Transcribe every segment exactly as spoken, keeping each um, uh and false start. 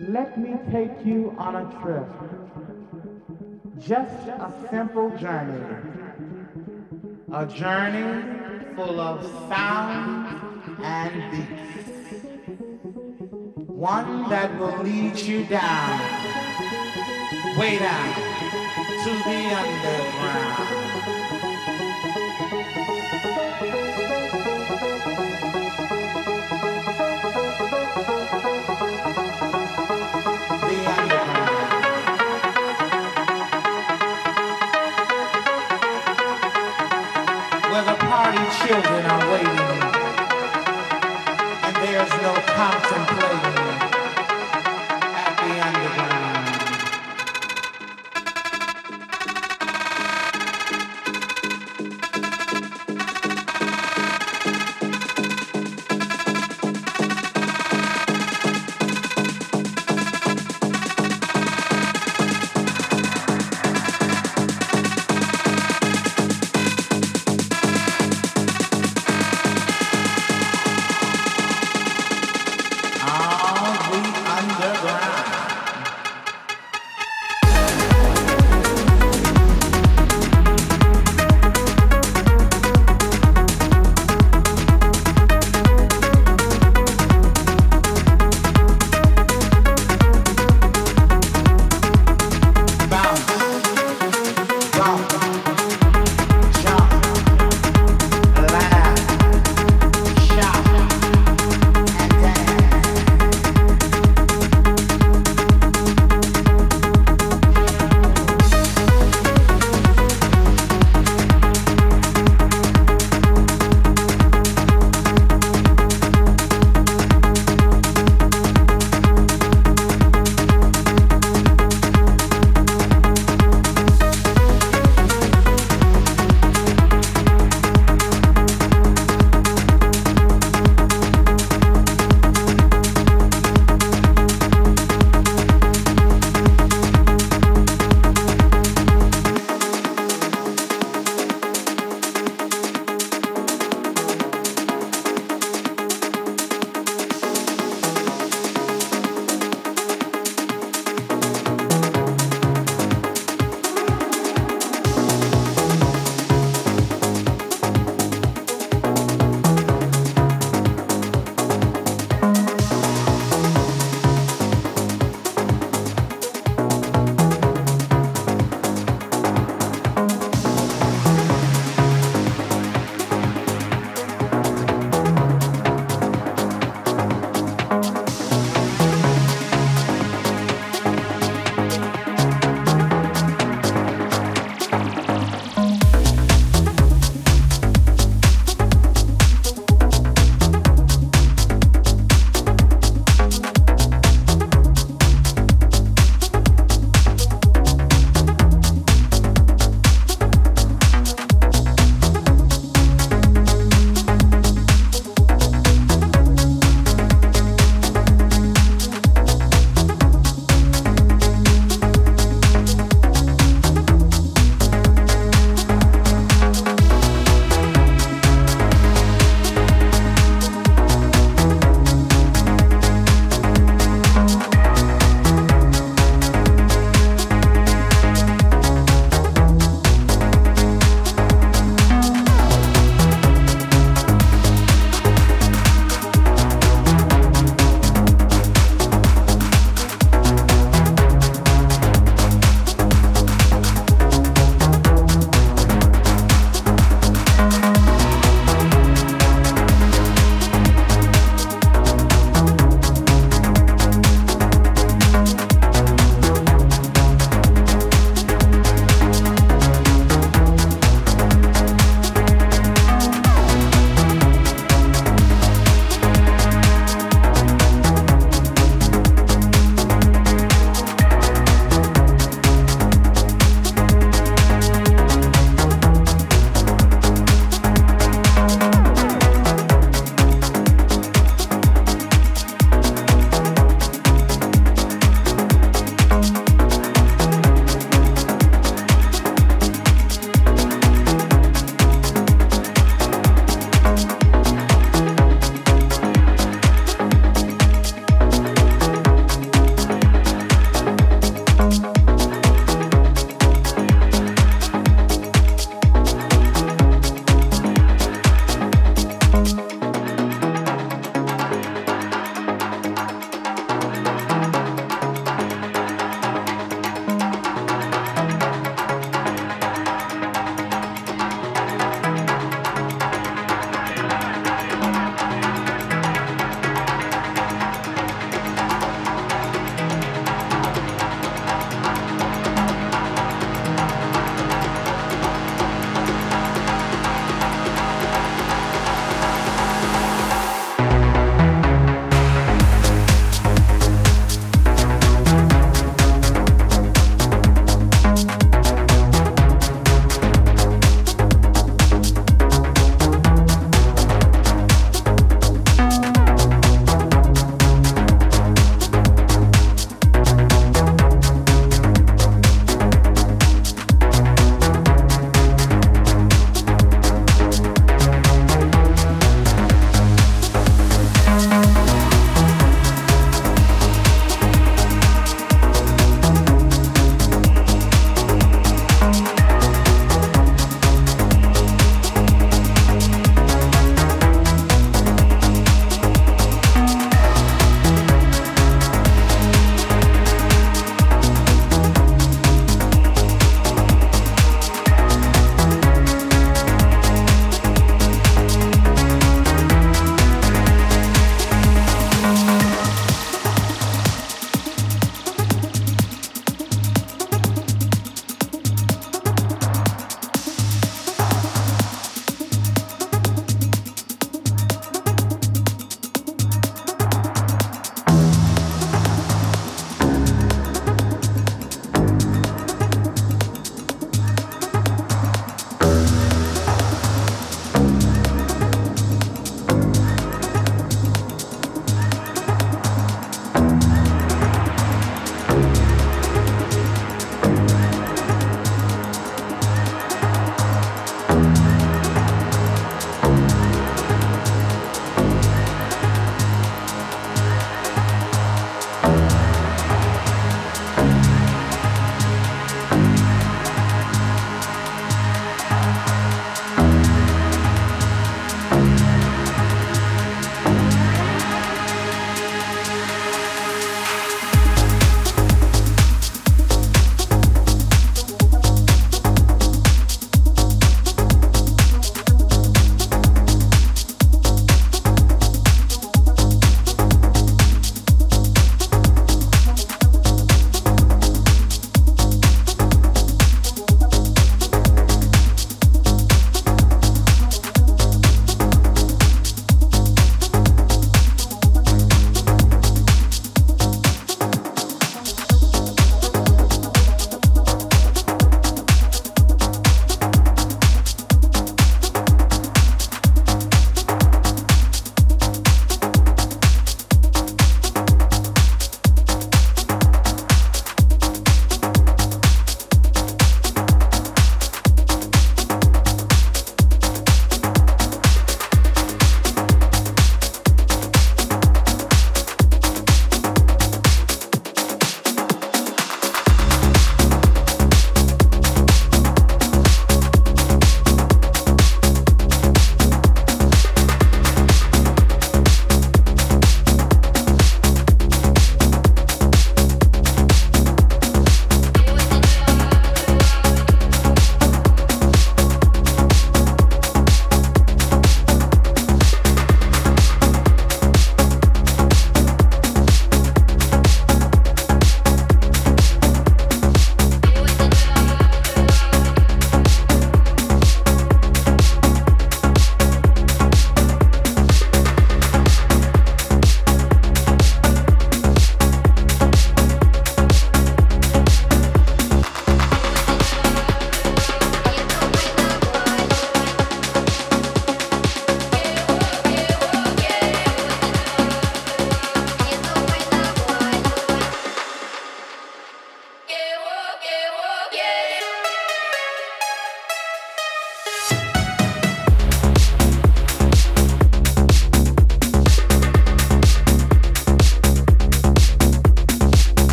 Let me take you on a trip, just a simple journey, a journey full of sound and beats, one that will lead you down, way down to the underground. Children are waiting, and there's no contemplating at the underground.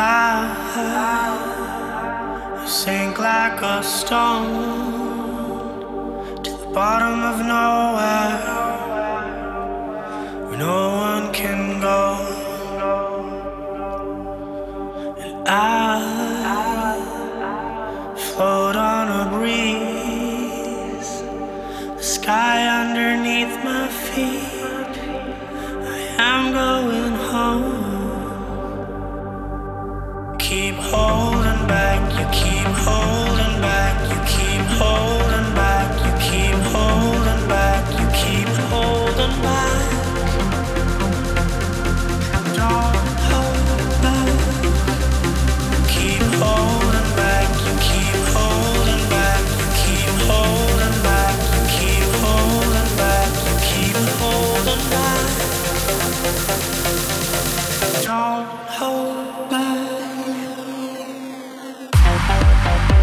high, sank like a stone to the bottom of nowhere, where no one can go. And I float on a breeze, the sky underneath my feet. I am going home. Keep holding back, you keep holding back, you keep holding back, you keep holding back, you keep holding back. Don't hold back. Keep holding back, you keep holding back, you keep holding back, you keep holding back, you keep holding back. Don't hold back. Bye.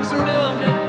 arms around me.